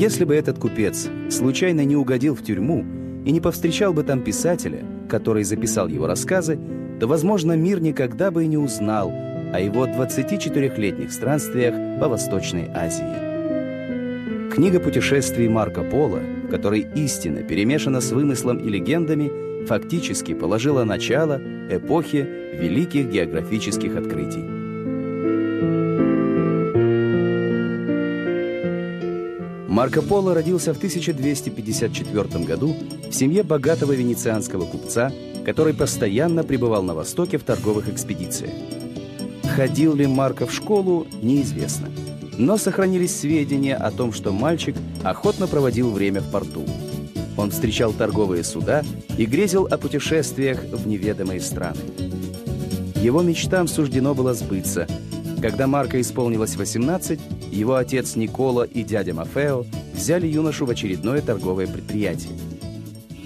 Если бы этот купец случайно не угодил в тюрьму и не повстречал бы там писателя, который записал его рассказы, то, возможно, мир никогда бы и не узнал о его 24-летних странствиях по Восточной Азии. Книга путешествий Марко Поло, в которой истина перемешана с вымыслом и легендами, фактически положила начало эпохе великих географических открытий. Марко Поло родился в 1254 году в семье богатого венецианского купца, который постоянно пребывал на Востоке в торговых экспедициях. Ходил ли Марко в школу, неизвестно. Но сохранились сведения о том, что мальчик охотно проводил время в порту. Он встречал торговые суда и грезил о путешествиях в неведомые страны. Его мечтам суждено было сбыться. Когда Марко исполнилось 18, его отец Никола и дядя Мафео взяли юношу в очередное торговое предприятие.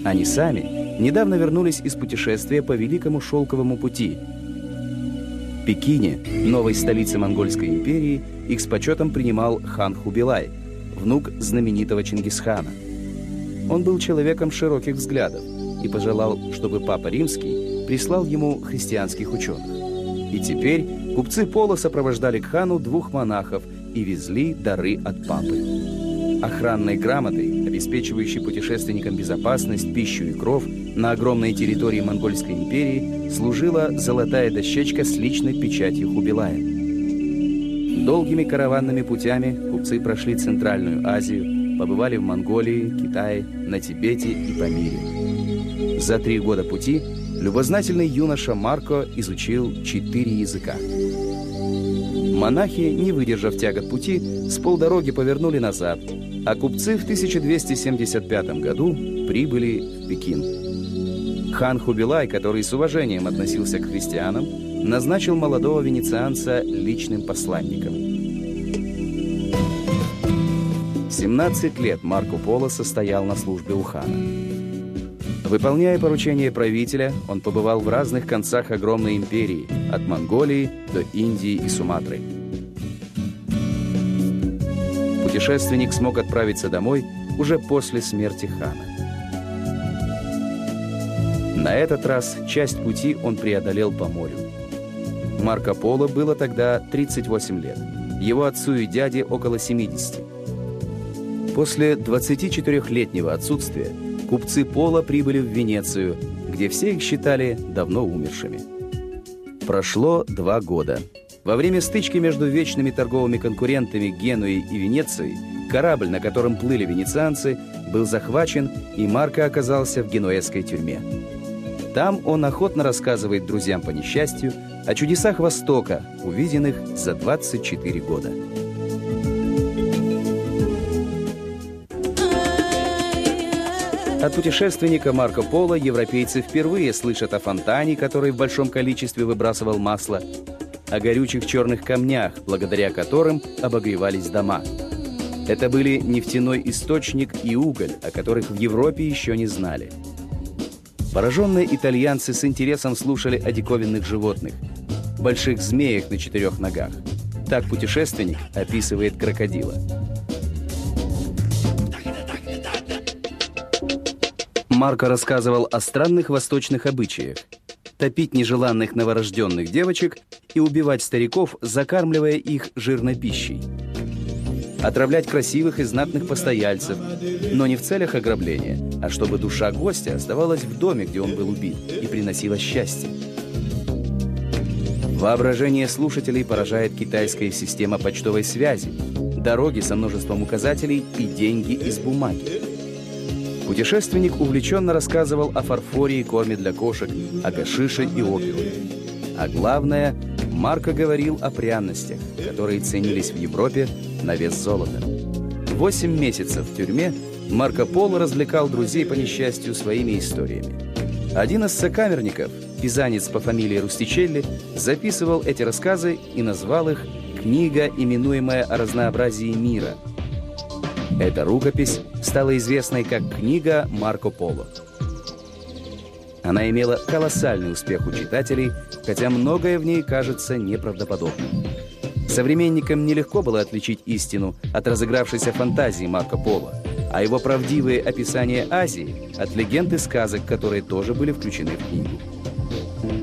Они сами недавно вернулись из путешествия по Великому Шелковому пути. В Пекине, новой столице Монгольской империи, их с почетом принимал хан Хубилай, внук знаменитого Чингисхана. Он был человеком широких взглядов и пожелал, чтобы Папа Римский прислал ему христианских ученых. И теперь купцы Поло сопровождали к хану двух монахов и везли дары от папы. Охранной грамотой, обеспечивающей путешественникам безопасность, пищу и кров, на огромной территории Монгольской империи служила золотая дощечка с личной печатью Хубилая. Долгими караванными путями купцы прошли Центральную Азию, побывали в Монголии, Китае, на Тибете и Памире. За 3 года пути любознательный юноша Марко изучил 4 языка. Монахи, не выдержав тягот пути, с полдороги повернули назад, а купцы в 1275 году прибыли в Пекин. Хан Хубилай, который с уважением относился к христианам, назначил молодого венецианца личным посланником. 17 лет Марко Поло состоял на службе у хана. Выполняя поручения правителя, он побывал в разных концах огромной империи, от Монголии до Индии и Суматры. Путешественник смог отправиться домой уже после смерти хана. На этот раз часть пути он преодолел по морю. Марко Поло было тогда 38 лет, его отцу и дяде около 70. После 24-летнего отсутствия купцы Поло прибыли в Венецию, где все их считали давно умершими. Прошло 2 года. Во время стычки между вечными торговыми конкурентами Генуи и Венеции корабль, на котором плыли венецианцы, был захвачен, и Марко оказался в генуэзской тюрьме. Там он охотно рассказывает друзьям по несчастью о чудесах Востока, увиденных за 24 года. От путешественника Марко Поло европейцы впервые слышат о фонтане, который в большом количестве выбрасывал масло, о горючих черных камнях, благодаря которым обогревались дома. Это были нефтяной источник и уголь, о которых в Европе еще не знали. Пораженные итальянцы с интересом слушали о диковинных животных, больших змеях на 4 ногах. Так путешественник описывает крокодила. Марко рассказывал о странных восточных обычаях: топить нежеланных новорожденных девочек и убивать стариков, закармливая их жирной пищей, отравлять красивых и знатных постояльцев, но не в целях ограбления, а чтобы душа гостя оставалась в доме, где он был убит, и приносила счастье. Воображение слушателей поражает китайская система почтовой связи, дороги со множеством указателей и деньги из бумаги. Путешественник увлеченно рассказывал о фарфоре и корме для кошек, о гашише и опиуме. А главное, Марко говорил о пряностях, которые ценились в Европе на вес золота. 8 месяцев в тюрьме Марко Поло развлекал друзей по несчастью своими историями. Один из сокамерников, пизанец по фамилии Рустичелли, записывал эти рассказы и назвал их «Книга, именуемая о разнообразии мира». Эта рукопись стала известной как книга Марко Поло. Она имела колоссальный успех у читателей, хотя многое в ней кажется неправдоподобным. Современникам нелегко было отличить истину от разыгравшейся фантазии Марко Поло, а его правдивые описания Азии от легенд и сказок, которые тоже были включены в книгу.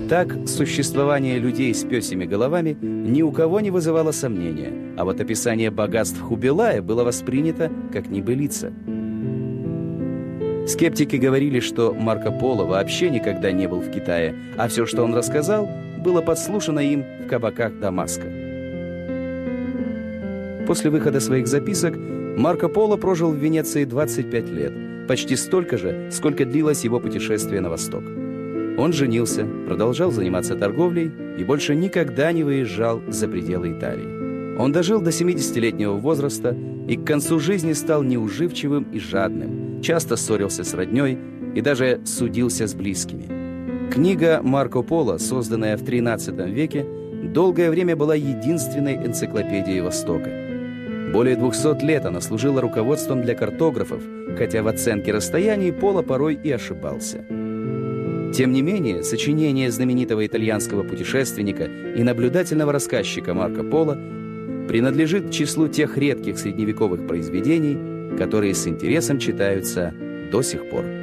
Так, существование людей с пёсьими головами ни у кого не вызывало сомнения, а вот описание богатств Хубилая было воспринято как небылица. Скептики говорили, что Марко Поло вообще никогда не был в Китае, а все, что он рассказал, было подслушано им в кабаках Дамаска. После выхода своих записок Марко Поло прожил в Венеции 25 лет, почти столько же, сколько длилось его путешествие на восток. Он женился, продолжал заниматься торговлей и больше никогда не выезжал за пределы Италии. Он дожил до 70-летнего возраста и к концу жизни стал неуживчивым и жадным. Часто ссорился с роднёй и даже судился с близкими. Книга Марко Поло, созданная в XIII веке, долгое время была единственной энциклопедией Востока. Более 200 лет она служила руководством для картографов, хотя в оценке расстояний Поло порой и ошибался. Тем не менее, сочинения знаменитого итальянского путешественника и наблюдательного рассказчика Марко Поло принадлежит к числу тех редких средневековых произведений, которые с интересом читаются до сих пор.